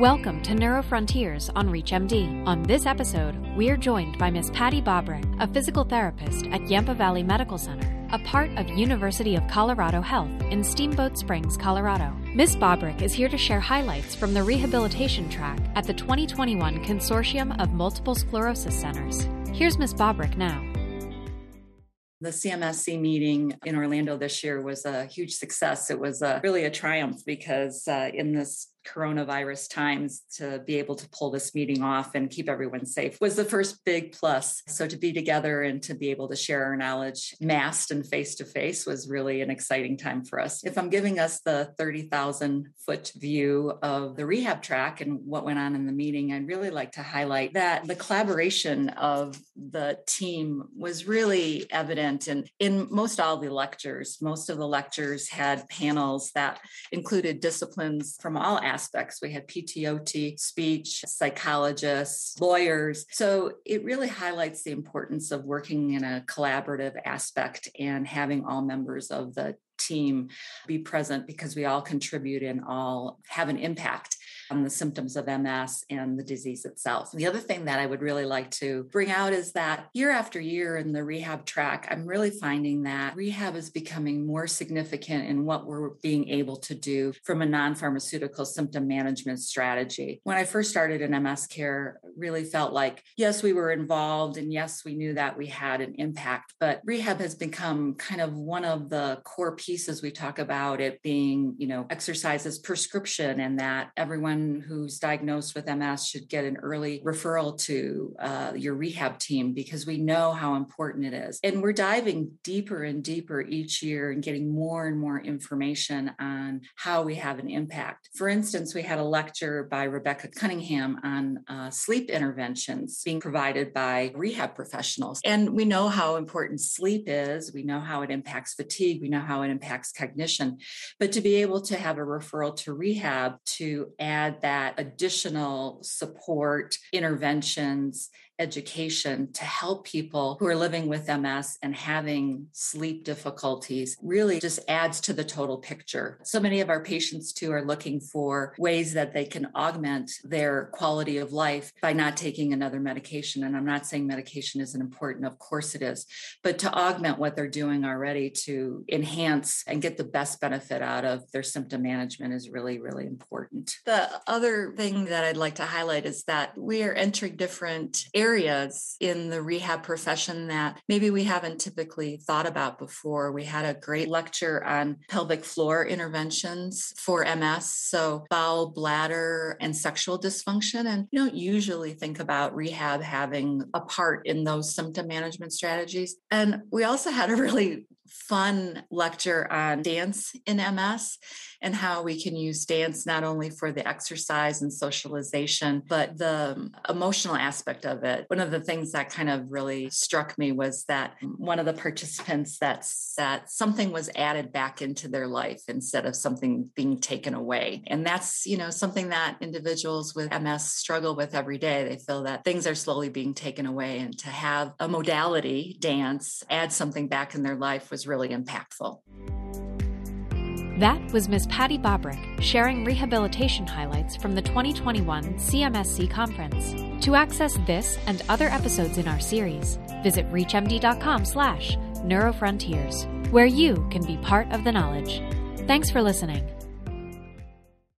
Welcome to NeuroFrontiers on ReachMD. On this episode, we're joined by Ms. Patty Bobrick, a physical therapist at Yampa Valley Medical Center, a part of University of Colorado Health in Steamboat Springs, Colorado. Ms. Bobrick is here to share highlights from the rehabilitation track at the 2021 Consortium of Multiple Sclerosis Centers. Here's Ms. Bobrick now. The CMSC meeting in Orlando this year was a huge success. It was really a triumph because in this coronavirus times, to be able to pull this meeting off and keep everyone safe was the first big plus. So to be together and to be able to share our knowledge masked and face-to-face was really an exciting time for us. If I'm giving us the 30,000-foot view of the rehab track and what went on in the meeting, I'd really like to highlight that the collaboration of the team was really evident. And in most of the lectures had panels that included disciplines from all aspects. We had PTOT, speech, psychologists, lawyers. So it really highlights the importance of working in a collaborative aspect and having all members of the team be present because we all contribute and all have an impact on the symptoms of MS and the disease itself. And the other thing that I would really like to bring out is that year after year in the rehab track, I'm really finding that rehab is becoming more significant in what we're being able to do from a non-pharmaceutical symptom management strategy. When I first started in MS care, I really felt like, yes, we were involved and yes, we knew that we had an impact, but rehab has become kind of one of the core pieces. We talk about it being, exercises prescription, and that everyone who's diagnosed with MS should get an early referral to your rehab team because we know how important it is. And we're diving deeper and deeper each year and getting more and more information on how we have an impact. For instance, we had a lecture by Rebecca Cunningham on sleep interventions being provided by rehab professionals. And we know how important sleep is. We know how it impacts fatigue. We know how it impacts cognition. But to be able to have a referral to rehab to add that additional support, interventions, education to help people who are living with MS and having sleep difficulties really just adds to the total picture. So many of our patients too are looking for ways that they can augment their quality of life by not taking another medication. And I'm not saying medication isn't important, of course it is, but to augment what they're doing already to enhance and get the best benefit out of their symptom management is really, really important. The other thing that I'd like to highlight is that we are entering different areas in the rehab profession that maybe we haven't typically thought about before. We had a great lecture on pelvic floor interventions for MS, so bowel, bladder, and sexual dysfunction. And you don't usually think about rehab having a part in those symptom management strategies. And we also had a really fun lecture on dance in MS and how we can use dance not only for the exercise and socialization, but the emotional aspect of it. One of the things that kind of really struck me was that one of the participants that something was added back into their life instead of something being taken away. And that's, something that individuals with MS struggle with every day. They feel that things are slowly being taken away, and to have a modality, dance, add something back in their life was really impactful. That was Ms. Patty Bobrick sharing rehabilitation highlights from the 2021 CMSC conference. To access this and other episodes in our series, visit reachmd.com/neurofrontiers, where you can be part of the knowledge. Thanks for listening.